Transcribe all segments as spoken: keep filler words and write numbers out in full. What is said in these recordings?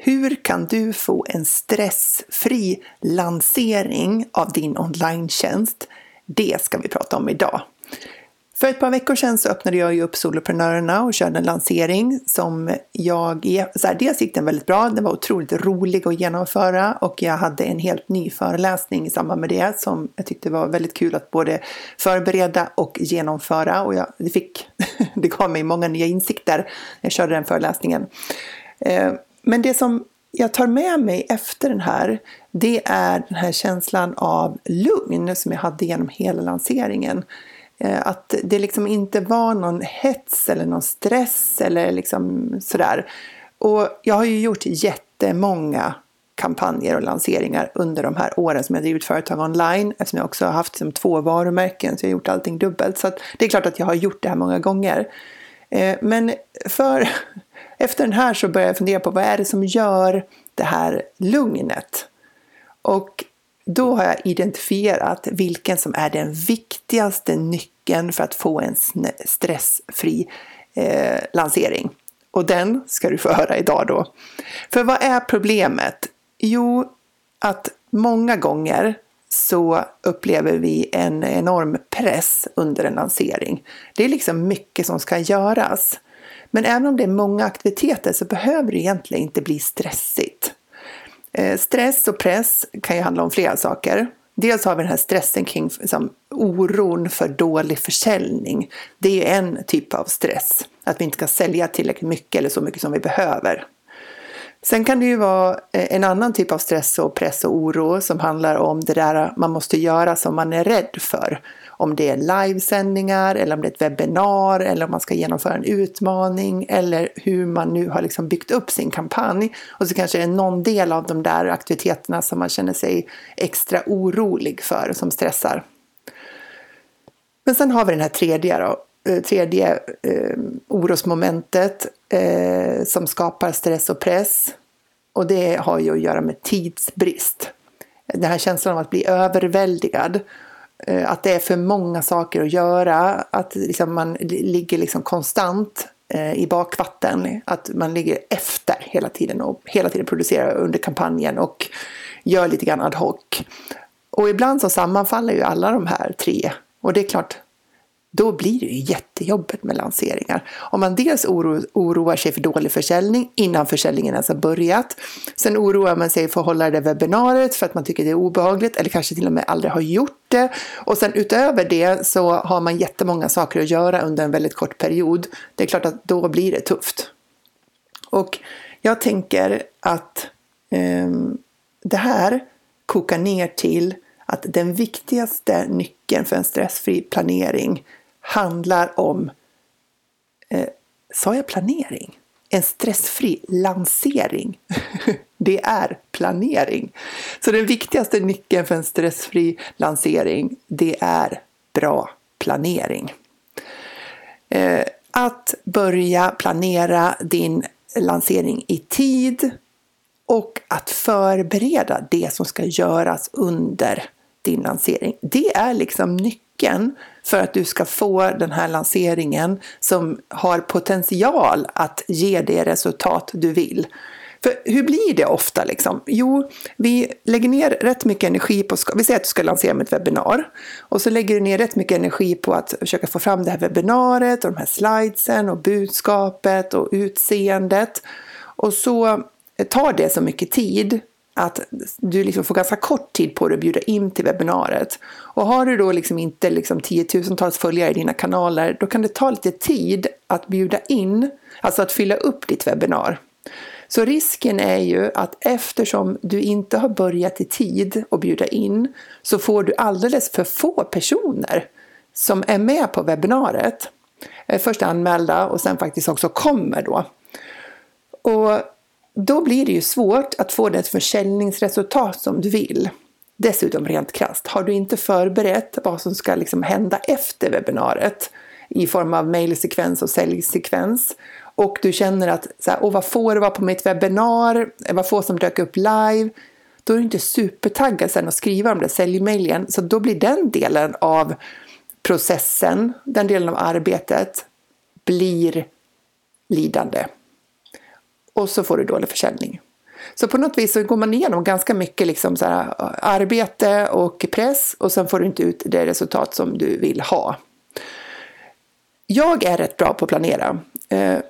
Hur kan du få en stressfri lansering av din online-tjänst? Det ska vi prata om idag. För ett par veckor sedan så öppnade jag ju upp Soloprenörerna och körde en lansering som jag, så här, dels gick den väldigt bra. Den var otroligt rolig att genomföra och jag hade en helt ny föreläsning i samband med det som jag tyckte var väldigt kul att både förbereda och genomföra. Och jag, det, fick, det gav mig många nya insikter när jag körde den föreläsningen. Men det som jag tar med mig efter den här, det är den här känslan av lugn som jag hade genom hela lanseringen. Att det liksom inte var någon hets eller någon stress eller liksom sådär. Och jag har ju gjort jättemånga kampanjer och lanseringar under de här åren som jag drivit företag online. Eftersom jag också har haft som två varumärken så jag har gjort allting dubbelt. Så att det är klart att jag har gjort det här många gånger. Men för... Efter den här så började jag fundera på vad är det som gör det här lugnet. Och då har jag identifierat vilken som är den viktigaste nyckeln för att få en stressfri eh, lansering. Och den ska du få höra idag då. För vad är problemet? Jo, att många gånger så upplever vi en enorm press under en lansering. Det är liksom mycket som ska göras. Men även om det är många aktiviteter så behöver det egentligen inte bli stressigt. Eh, stress och press kan ju handla om flera saker. Dels har vi den här stressen kring liksom, oron för dålig försäljning. Det är ju en typ av stress. Att vi inte ska sälja tillräckligt mycket eller så mycket som vi behöver. Sen kan det ju vara en annan typ av stress och press och oro som handlar om det där man måste göra som man är rädd för. Om det är livesändningar eller om det är ett webbinar eller om man ska genomföra en utmaning eller hur man nu har liksom byggt upp sin kampanj. Och så kanske det är någon del av de där aktiviteterna som man känner sig extra orolig för som stressar. Men sen har vi den här tredje då. tredje eh, orosmomentet eh, som skapar stress och press. Och det har ju att göra med tidsbrist. Den här känslan av att bli överväldigad. Eh, att det är för många saker att göra. Att liksom, man ligger liksom konstant eh, i bakvatten. Att man ligger efter hela tiden och hela tiden producerar under kampanjen och gör lite grann ad hoc. Och ibland så sammanfaller ju alla de här tre. Och det är klart... Då blir det ju jättejobbigt med lanseringar. Om man dels oro, oroar sig för dålig försäljning innan försäljningen ens har börjat. Sen oroar man sig för att hålla det webbinariet för att man tycker det är obehagligt. Eller kanske till och med aldrig har gjort det. Och sen utöver det så har man jättemånga saker att göra under en väldigt kort period. Det är klart att då blir det tufft. Och jag tänker att eh, det här kokar ner till att den viktigaste nyckeln för en stressfri planering handlar om, eh, sa jag planering? En stressfri lansering. Det är planering. Så den viktigaste nyckeln för en stressfri lansering, det är bra planering. Eh, att börja planera din lansering i tid och att förbereda det som ska göras under din lansering. Det är liksom nyckeln för att du ska få den här lanseringen som har potential att ge det resultat du vill. För hur blir det ofta liksom? Jo, vi lägger ner rätt mycket energi på... Vi säger att du ska lansera med ett webbinar. Och så lägger du ner rätt mycket energi på att försöka få fram det här webbinariet och de här slidesen och budskapet och utseendet. Och så tar det så mycket tid att du liksom får ganska kort tid på dig att bjuda in till webbinariet. Och har du då liksom inte liksom tiotusentals följare i dina kanaler, då kan det ta lite tid att bjuda in, alltså att fylla upp ditt webbinar. Så risken är ju att eftersom du inte har börjat i tid att bjuda in, så får du alldeles för få personer som är med på webbinariet. Först anmälda och sen faktiskt också kommer då. Och då blir det ju svårt att få det försäljningsresultat som du vill. Dessutom rent krasst, har du inte förberett vad som ska liksom hända efter webbinariet i form av mejlsekvens och säljsekvens, och du känner att så här, åh, vad får det vara på mitt webbinar, vad får som dök upp live, då är du inte supertaggad sen att skriva om det säljmejlen. Så då blir den delen av processen, den delen av arbetet blir lidande. Och så får du dålig försäljning. Så på något vis så går man igenom ganska mycket liksom så här, arbete och press, och sen får du inte ut det resultat som du vill ha. Jag är rätt bra på att planera.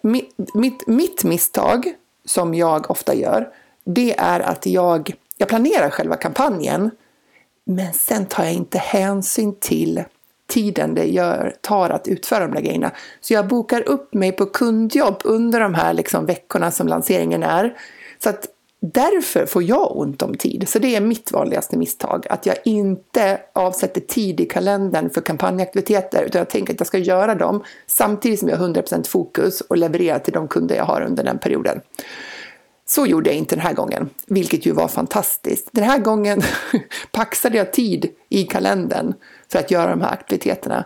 Mitt, mitt, mitt misstag som jag ofta gör, det är att jag, jag planerar själva kampanjen, men sen tar jag inte hänsyn till tiden det gör, tar att utföra de där grejerna. Så jag bokar upp mig på kundjobb under de här liksom veckorna som lanseringen är. Så att därför får jag ont om tid. Så det är mitt vanligaste misstag, att jag inte avsätter tid i kalendern för kampanjaktiviteter, utan jag tänker att jag ska göra dem samtidigt som jag har hundra procent fokus och leverera till de kunder jag har under den perioden. Så gjorde jag inte den här gången, vilket ju var fantastiskt. Den här gången paxade jag tid i kalendern för att göra de här aktiviteterna.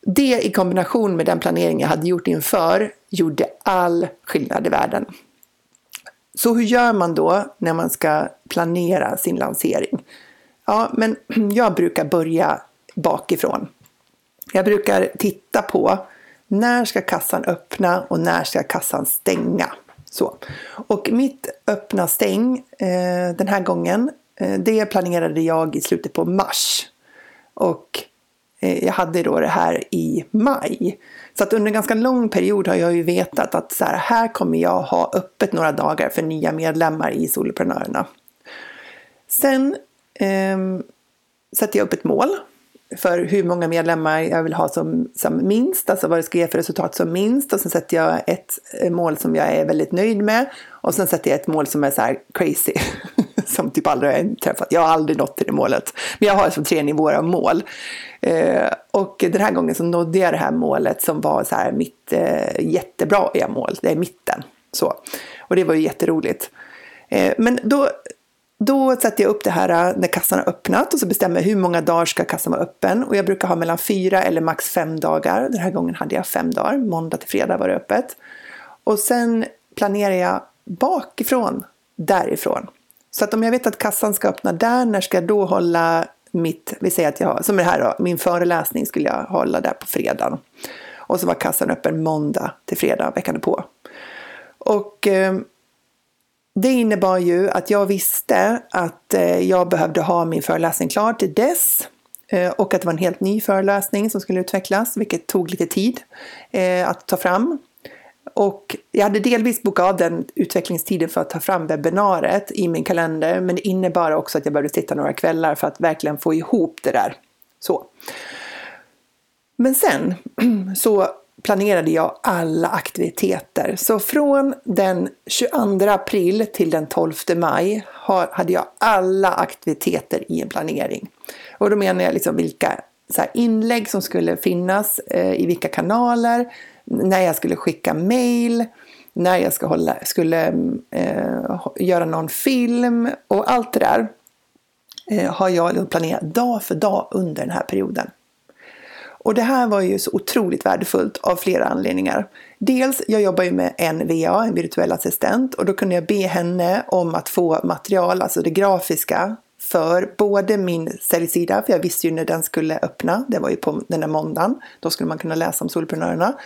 Det i kombination med den planering jag hade gjort inför gjorde all skillnad i världen. Så hur gör man då när man ska planera sin lansering? Ja, men jag brukar börja bakifrån. Jag brukar titta på när ska kassan öppna och när ska kassan stänga. Så. Och mitt öppna stäng eh, den här gången, eh, det planerade jag i slutet på mars. Och eh, jag hade då det här i maj. Så att under en ganska lång period har jag ju vetat att så här, här kommer jag ha öppet några dagar för nya medlemmar i soloprenörerna. Sen eh, sätter jag upp ett mål för hur många medlemmar jag vill ha som, som minst, alltså vad det ska ge för resultat som minst, och sen sätter jag ett mål som jag är väldigt nöjd med, och sen sätter jag ett mål som är så här crazy som typ aldrig har träffat, jag har aldrig nått till det målet, men jag har som tre nivåer av mål, eh, och den här gången så nådde jag det här målet som var så här mitt eh, jättebra mål, det är mitten så, och det var ju jätteroligt. eh, men då Då sätter jag upp det här när kassan har öppnat, och så bestämmer jag hur många dagar ska kassan vara öppen. Och jag brukar ha mellan fyra eller max fem dagar. Den här gången hade jag fem dagar. Måndag till fredag var det öppet. Och sen planerar jag bakifrån, därifrån. Så att om jag vet att kassan ska öppna där, när ska jag då hålla mitt, vi säger att jag har, som det här då, min föreläsning skulle jag hålla där på fredagen. Och så var kassan öppen måndag till fredag veckan på. Och... Eh, Det innebar ju att jag visste att jag behövde ha min föreläsning klar till dess, och att det var en helt ny föreläsning som skulle utvecklas, vilket tog lite tid att ta fram. Och jag hade delvis bokat av den utvecklingstiden för att ta fram webbinariet i min kalender, men det innebar också att jag behövde sitta några kvällar för att verkligen få ihop det där. Så. Men sen så planerade jag alla aktiviteter. Så från den tjugoandra april till den tolfte maj hade jag alla aktiviteter i en planering. Och då menar jag liksom vilka så här inlägg som skulle finnas eh, i vilka kanaler, när jag skulle skicka mail, när jag ska hålla, skulle eh, göra någon film, och allt det där eh, har jag planerat dag för dag under den här perioden. Och det här var ju så otroligt värdefullt av flera anledningar. Dels, jag jobbar ju med en V A, en virtuell assistent, och då kunde jag be henne om att få material, alltså det grafiska, för både min säljsida, för jag visste ju när den skulle öppna, det var ju på den där måndagen, då skulle man kunna läsa om soloprenörerna,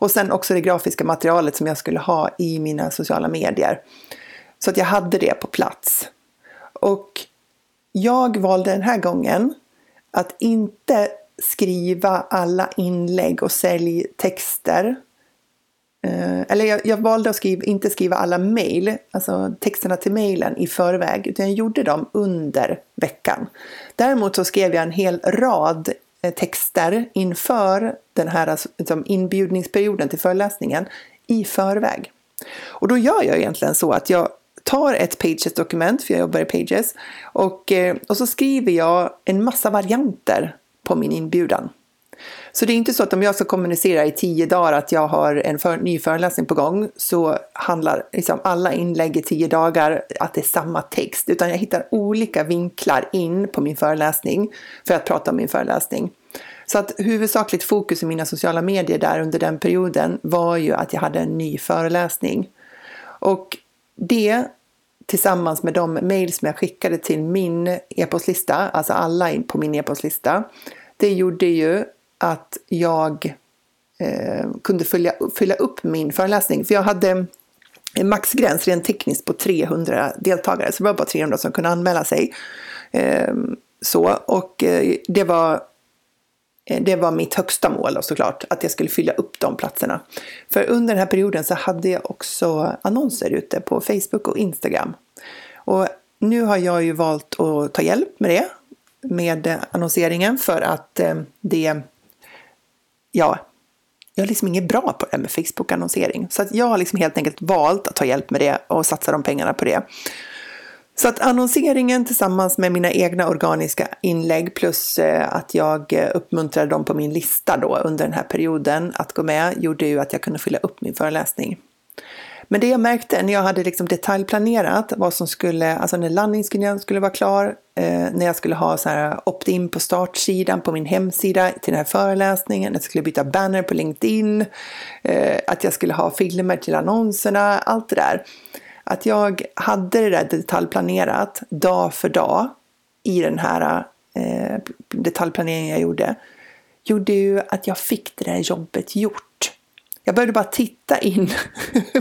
och sen också det grafiska materialet som jag skulle ha i mina sociala medier. Så att jag hade det på plats. Och jag valde den här gången att inte skriva alla inlägg och säljtexter. Eh, eller jag, jag valde att skriva, inte skriva alla mejl, alltså texterna till mejlen i förväg, utan jag gjorde dem under veckan. Däremot så skrev jag en hel rad texter inför den här liksom inbjudningsperioden till föreläsningen i förväg. Och då gör jag egentligen så att jag tar ett Pages-dokument, för jag jobbar i Pages, och, eh, och så skriver jag en massa varianter på min inbjudan. Så det är inte så att om jag ska kommunicera i tio dagar att jag har en för, ny föreläsning på gång, så handlar liksom alla inlägg i tio dagar att det är samma text. Utan jag hittar olika vinklar in på min föreläsning för att prata om min föreläsning. Så att huvudsakligt fokus i mina sociala medier där under den perioden var ju att jag hade en ny föreläsning. Och det tillsammans med de mejl som jag skickade till min e-postlista, alltså alla på min e-postlista, det gjorde ju att jag eh, kunde följa, fylla upp min föreläsning. För jag hade en maxgräns rent tekniskt på tre hundra deltagare, så det var bara tre hundra som kunde anmäla sig. Eh, så, och eh, det var... Det var mitt högsta mål och såklart att jag skulle fylla upp de platserna. För under den här perioden så hade jag också annonser ute på Facebook och Instagram. Och nu har jag ju valt att ta hjälp med det. Med annonseringen för att det... Ja, jag är liksom inget bra på det med Facebook-annonsering. Så att jag har liksom helt enkelt valt att ta hjälp med det och satsa de pengarna på det. Så att annonseringen tillsammans med mina egna organiska inlägg plus att jag uppmuntrade dem på min lista då under den här perioden att gå med gjorde ju att jag kunde fylla upp min föreläsning. Men det jag märkte när jag hade liksom detaljplanerat vad som skulle, alltså när landningsgrejen skulle vara klar, när jag skulle ha så här opt-in på startsidan på min hemsida till den här föreläsningen, att jag skulle byta banner på LinkedIn, att jag skulle ha filmer till annonserna, allt det där. Att jag hade det där detaljplanerat dag för dag i den här eh, detaljplaneringen jag gjorde. Gjorde ju att jag fick det där jobbet gjort. Jag började bara titta in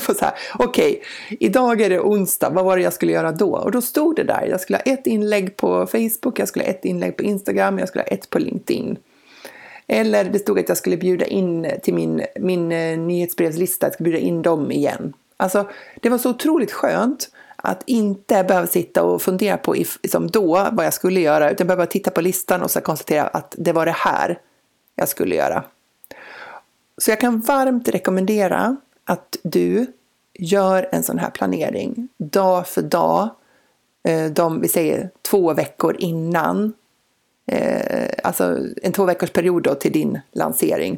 på så här. Okej, okay, idag är det onsdag. Vad var det jag skulle göra då? Och då stod det där. Jag skulle ha ett inlägg på Facebook. Jag skulle ha ett inlägg på Instagram. Jag skulle ha ett på LinkedIn. Eller det stod att jag skulle bjuda in till min, min eh, nyhetsbrevslista. Jag skulle bjuda in dem igen. Alltså det var så otroligt skönt att inte behöva sitta och fundera på if, liksom då vad jag skulle göra, utan behöva titta på listan och så konstatera att det var det här jag skulle göra. Så jag kan varmt rekommendera att du gör en sån här planering dag för dag, de, vi säger två veckor innan, alltså en två veckors period då till din lansering.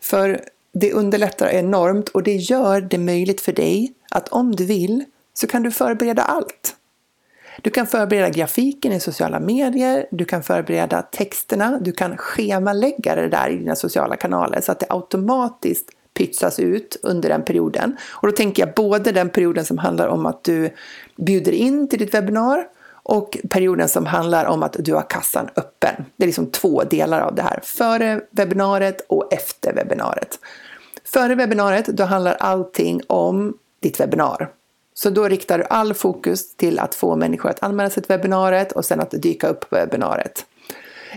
För det underlättar enormt och det gör det möjligt för dig att om du vill så kan du förbereda allt. Du kan förbereda grafiken i sociala medier, du kan förbereda texterna, du kan schemalägga det där i dina sociala kanaler så att det automatiskt pytsas ut under den perioden. Och då tänker jag både den perioden som handlar om att du bjuder in till ditt webbinar och perioden som handlar om att du har kassan öppen. Det är liksom två delar av det här. Före webbinariet och efter webbinariet. Före webbinariet då handlar allting om ditt webbinar. Så då riktar du all fokus till att få människor att anmäla sig till webbinariet och sen att dyka upp på webbinariet.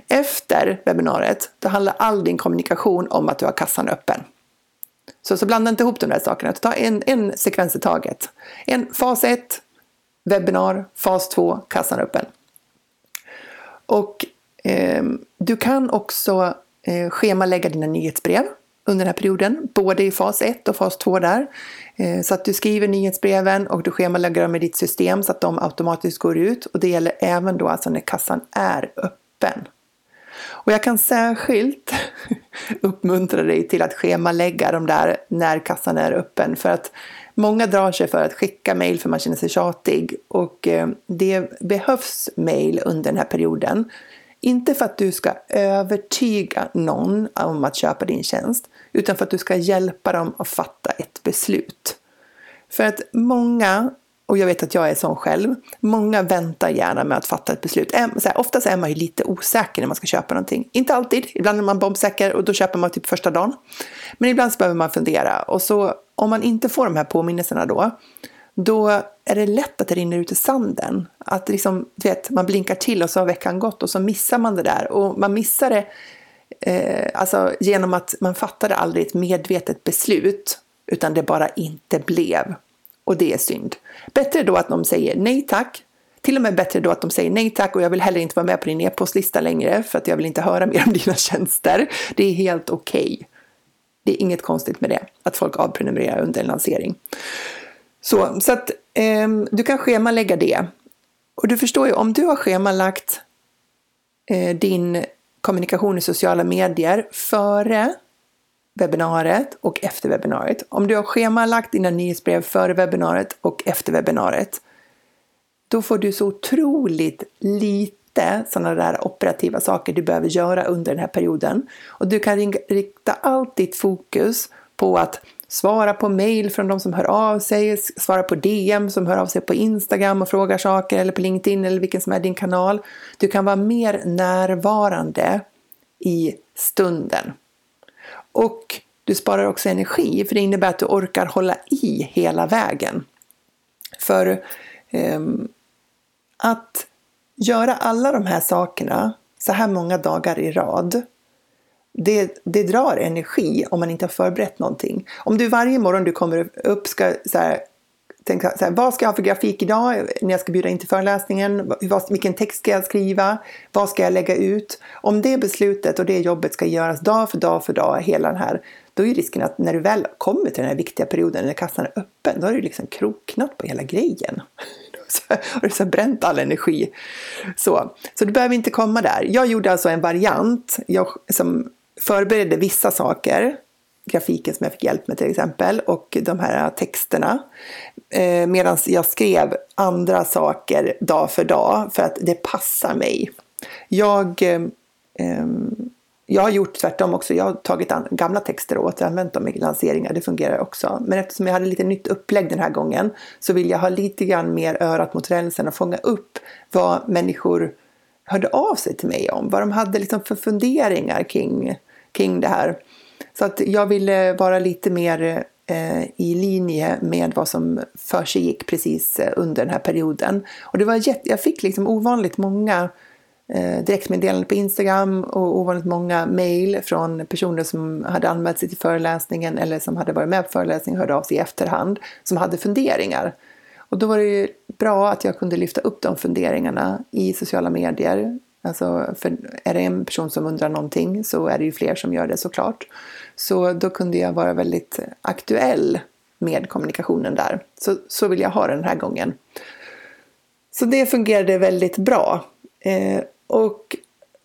Efter webbinariet då handlar all din kommunikation om att du har kassan öppen. Så, så blanda inte ihop de där sakerna. Ta en, en sekvens i taget. En fas ett. Webbinar, fas två, kassan öppen. Och eh, du kan också eh, schemalägga dina nyhetsbrev under den här perioden. Både i fas ett och fas två där. Eh, så att du skriver nyhetsbreven och du schemalägger dem i ditt system så att de automatiskt går ut. Och det gäller även då alltså när kassan är öppen. Och jag kan särskilt uppmuntra dig till att schemalägga de där när kassan är öppen. För att många drar sig för att skicka mejl för man känner sig tjatig. Och det behövs mejl under den här perioden. Inte för att du ska övertyga någon om att köpa din tjänst. Utan för att du ska hjälpa dem att fatta ett beslut. För att många... Och jag vet att jag är sån själv. Många väntar gärna med att fatta ett beslut. Oftast är man ju lite osäker när man ska köpa någonting. Inte alltid. Ibland är man bombsäker och då köper man typ första dagen. Men ibland så behöver man fundera. Och så om man inte får de här påminnelserna då. Då är det lätt att det rinner ut i sanden. Att liksom, vet, man blinkar till och så har veckan gått. Och så missar man det där. Och man missar det eh, alltså genom att man fattade aldrig ett medvetet beslut. Utan det bara inte blev. Och det är synd. Bättre då att de säger nej tack. Till och med bättre då att de säger nej tack. Och jag vill heller inte vara med på din e-postlista längre. För att jag vill inte höra mer om dina tjänster. Det är helt okej. Okay. Det är inget konstigt med det. Att folk avprenumererar under en lansering. Så, så att eh, du kan schemalägga det. Och du förstår ju om du har schemalagt eh, din kommunikation i sociala medier före webbinariet och efter webbinariet. Om du har schemalagt dina nyhetsbrev före webbinariet och efter webbinariet, då får du så otroligt lite sådana där operativa saker du behöver göra under den här perioden. Och du kan rikta allt ditt fokus på att svara på mejl från de som hör av sig, svara på D M som hör av sig på Instagram och frågar saker, eller på LinkedIn eller vilken som är din kanal. Du kan vara mer närvarande i stunden. Och du sparar också energi, för det innebär att du orkar hålla i hela vägen. För eh, att göra alla de här sakerna så här många dagar i rad, Det, det drar energi om man inte har förberett någonting. Om du varje morgon du kommer upp ska så här, tänka så här, vad ska jag ha för grafik idag när jag ska bjuda in till föreläsningen? Vilken text ska jag skriva? Vad ska jag lägga ut? Om det beslutet och det jobbet ska göras dag för dag för dag hela den här, då är risken att när du väl kommer till den här viktiga perioden när kassan är öppen, då har du liksom kroknat på hela grejen. Och du har bränt all energi. Så, så du behöver inte komma där. Jag gjorde alltså en variant jag, som förberedde vissa saker, grafiken som jag fick hjälp med till exempel och de här texterna, eh, medan jag skrev andra saker dag för dag för att det passar mig. Jag, eh, jag har gjort tvärtom också, jag har tagit an- gamla texter och återanvänt dem i lanseringar, det fungerar också. Men eftersom jag hade lite nytt upplägg den här gången så vill jag ha lite grann mer örat mot rälsen och fånga upp vad människor hörde av sig till mig om, vad de hade liksom för funderingar kring, kring det här. Så att jag ville vara lite mer eh, i linje med vad som för sig gick precis eh, under den här perioden. Och det var jätte, jag fick liksom ovanligt många eh, direktmeddelanden på Instagram och ovanligt många mejl från personer som hade anmält sig till föreläsningen eller som hade varit med på föreläsningen och hörde av sig i efterhand, som hade funderingar. Och då var det ju bra att jag kunde lyfta upp de funderingarna i sociala medier. Alltså för är det en person som undrar någonting så är det ju fler som gör det såklart. Så då kunde jag vara väldigt aktuell med kommunikationen där. Så, så vill jag ha den här gången. Så det fungerade väldigt bra. Eh, och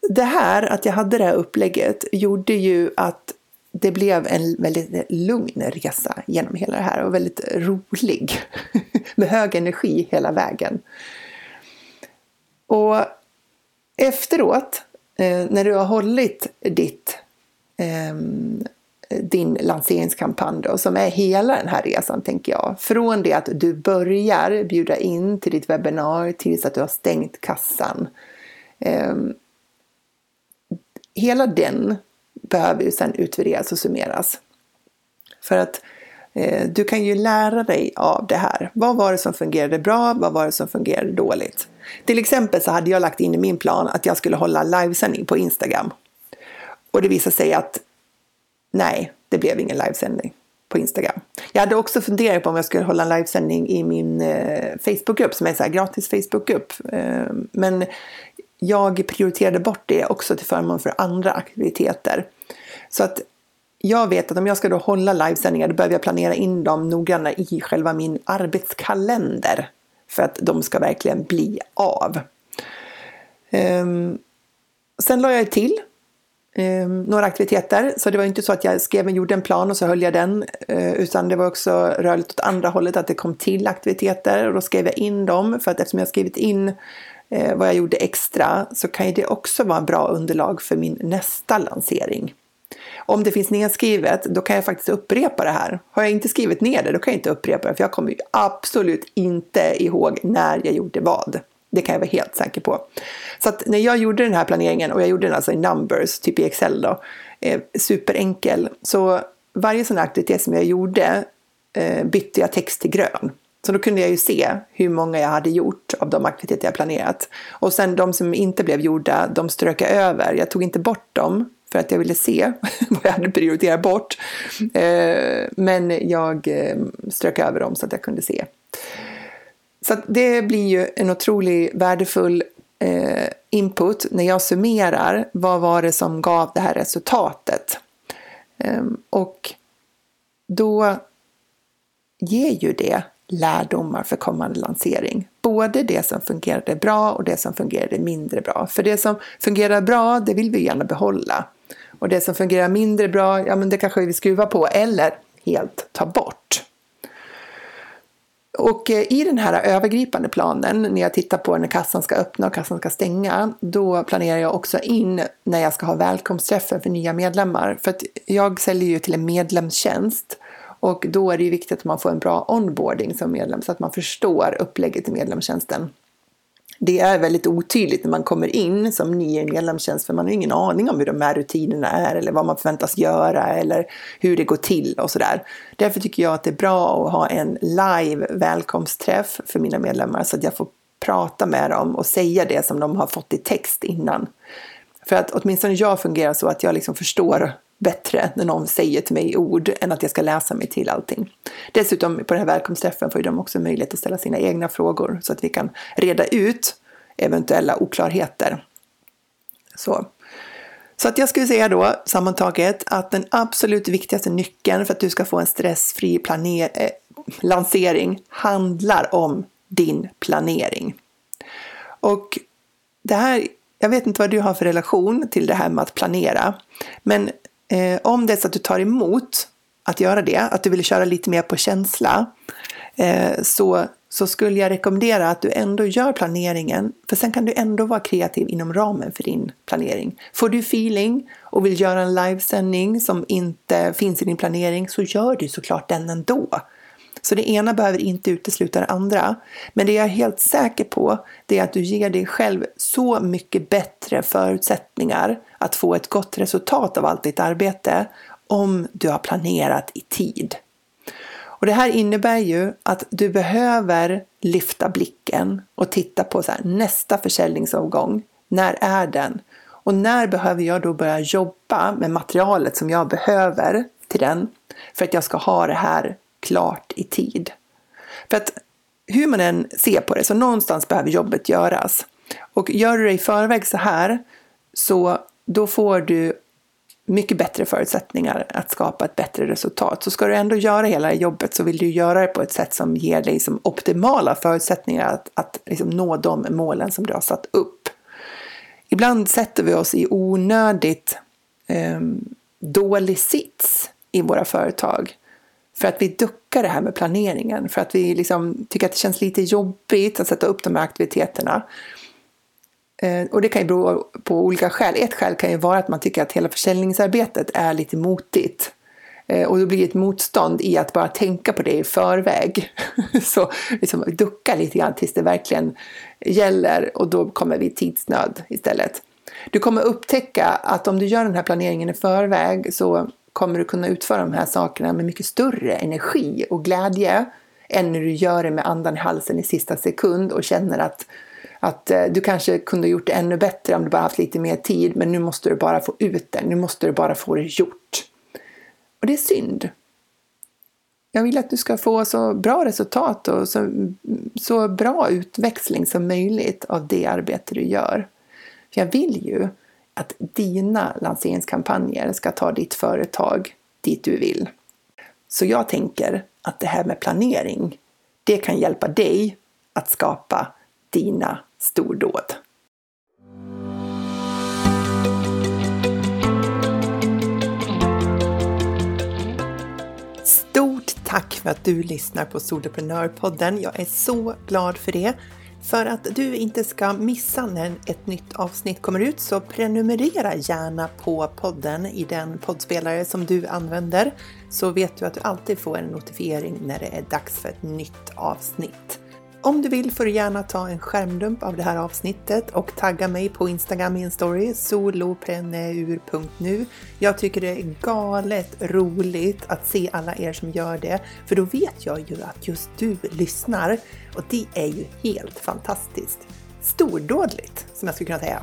det här, att jag hade det här upplägget, gjorde ju att det blev en väldigt lugn resa genom hela det här och väldigt rolig med hög energi hela vägen. Och efteråt när du har hållit ditt, din lanseringskampanj då, som är hela den här resan tänker jag, från det att du börjar bjuda in till ditt webbinar tills att du har stängt kassan, hela den behöver ju sedan utvärderas och summeras. För att eh, du kan ju lära dig av det här. Vad var det som fungerade bra? Vad var det som fungerade dåligt? Till exempel så hade jag lagt in i min plan att jag skulle hålla livesändning på Instagram. Och det visade sig att nej, det blev ingen livesändning på Instagram. Jag hade också funderat på om jag skulle hålla en livesändning i min eh, Facebookgrupp som är så här gratis Facebookgrupp. Eh, men jag prioriterade bort det också till förmån för andra aktiviteter. Så att jag vet att om jag ska då hålla livesändningar, då behöver jag planera in dem noggranna i själva min arbetskalender. För att de ska verkligen bli av. Um, sen la jag till um, några aktiviteter. Så det var inte så att jag skrev och gjorde en plan och så höll jag den. Uh, utan det var också rörligt åt andra hållet att det kom till aktiviteter. Och då skrev jag in dem. För att eftersom jag skrivit in eh, vad jag gjorde extra, så kan ju det också vara en bra underlag för min nästa lansering. Om det finns nedskrivet, då kan jag faktiskt upprepa det här. Har jag inte skrivit ner det, då kan jag inte upprepa det. För jag kommer ju absolut inte ihåg när jag gjorde vad. Det kan jag vara helt säker på. Så att när jag gjorde den här planeringen, och jag gjorde den alltså i Numbers, typ i Excel då. Eh, superenkel. Så varje sån aktivitet som jag gjorde eh, bytte jag text till grön. Så då kunde jag ju se hur många jag hade gjort av de aktiviteter jag planerat. Och sen de som inte blev gjorda, de strök jag över. Jag tog inte bort dem. För att jag ville se vad jag hade prioriterat bort. Men jag strök över dem så att jag kunde se. Så det blir ju en otroligt värdefull input när jag summerar. Vad var det som gav det här resultatet? Och då ger ju det lärdomar för kommande lansering. både det som fungerade bra och det som fungerade mindre bra. För det som fungerar bra, det vill vi gärna behålla. Och det som fungerar mindre bra, ja men det kanske vi skruvar på eller helt ta bort. Och i den här övergripande planen, när jag tittar på när kassan ska öppna och kassan ska stänga, då planerar jag också in när jag ska ha välkomstträffen för nya medlemmar. För att jag säljer ju till en medlemstjänst. Och då är det ju viktigt att man får en bra onboarding som medlem så att man förstår upplägget i medlemstjänsten. Det är väldigt otydligt när man kommer in som ny i medlemstjänst, för man har ingen aning om hur de här rutinerna är eller vad man förväntas göra eller hur det går till och sådär. Därför tycker jag att det är bra att ha en live välkomstträff för mina medlemmar så att jag får prata med dem och säga det som de har fått i text innan. För att åtminstone jag fungerar så att jag liksom förstår bättre när någon säger till mig ord än att jag ska läsa mig till allting. Dessutom på den här välkomstträffen får ju de också möjlighet att ställa sina egna frågor så att vi kan reda ut eventuella oklarheter. Så, så att jag skulle säga då sammantaget att den absolut viktigaste nyckeln för att du ska få en stressfri planer- eh, lansering handlar om din planering. Och det här, jag vet inte vad du har för relation till det här med att planera, men Eh, om det är så att du tar emot att göra det, att du vill köra lite mer på känsla, eh, så, så skulle jag rekommendera att du ändå gör planeringen, för sen kan du ändå vara kreativ inom ramen för din planering. Får du feeling och vill göra en livesändning som inte finns i din planering, så gör du såklart den ändå. Så det ena behöver inte utesluta det andra. Men det jag är helt säker på, det är att du ger dig själv så mycket bättre förutsättningar att få ett gott resultat av allt ditt arbete om du har planerat i tid. Och det här innebär ju att du behöver lyfta blicken och titta på så här, nästa försäljningsomgång. När är den? Och när behöver jag då börja jobba med materialet som jag behöver till den för att jag ska ha det här klart i tid. För att hur man än ser på det, så någonstans behöver jobbet göras. Och gör du det i förväg så här, så då får du mycket bättre förutsättningar att skapa ett bättre resultat. Så ska du ändå göra hela jobbet, så vill du göra det på ett sätt som ger dig som optimala förutsättningar att, att liksom nå de målen som du har satt upp. Ibland sätter vi oss i onödigt eh, dålig sits i våra företag. För att vi duckar det här med planeringen. För att vi liksom tycker att det känns lite jobbigt att sätta upp de här aktiviteterna. Och det kan ju bero på olika skäl. Ett skäl kan ju vara att man tycker att hela försäljningsarbetet är lite motigt. Och då blir det ett motstånd i att bara tänka på det i förväg. Så liksom ducka lite grann tills det verkligen gäller. Och då kommer vi i tidsnöd istället. Du kommer upptäcka att om du gör den här planeringen i förväg, så kommer du kunna utföra de här sakerna med mycket större energi och glädje än när du gör det med andan i halsen i sista sekund och känner att, att du kanske kunde gjort det ännu bättre om du bara haft lite mer tid, men nu måste du bara få ut det, nu måste du bara få det gjort. Och det är synd. Jag vill att du ska få så bra resultat och så, så bra utväxling som möjligt av det arbete du gör. För jag vill ju att dina lanseringskampanjer ska ta ditt företag dit du vill. Så jag tänker att det här med planering, det kan hjälpa dig att skapa dina stordåd. Stort tack för att du lyssnar på Soloprenörpodden. Jag är så glad för det. För att du inte ska missa när ett nytt avsnitt kommer ut, så prenumerera gärna på podden i den poddspelare som du använder. Så vet du att du alltid får en notifiering när det är dags för ett nytt avsnitt. Om du vill får du gärna ta en skärmdump av det här avsnittet och tagga mig på Instagram i en story, solopreneur punkt nu. Jag tycker det är galet roligt att se alla er som gör det, för då vet jag ju att just du lyssnar, och det är ju helt fantastiskt. Stordådligt, som jag skulle kunna säga.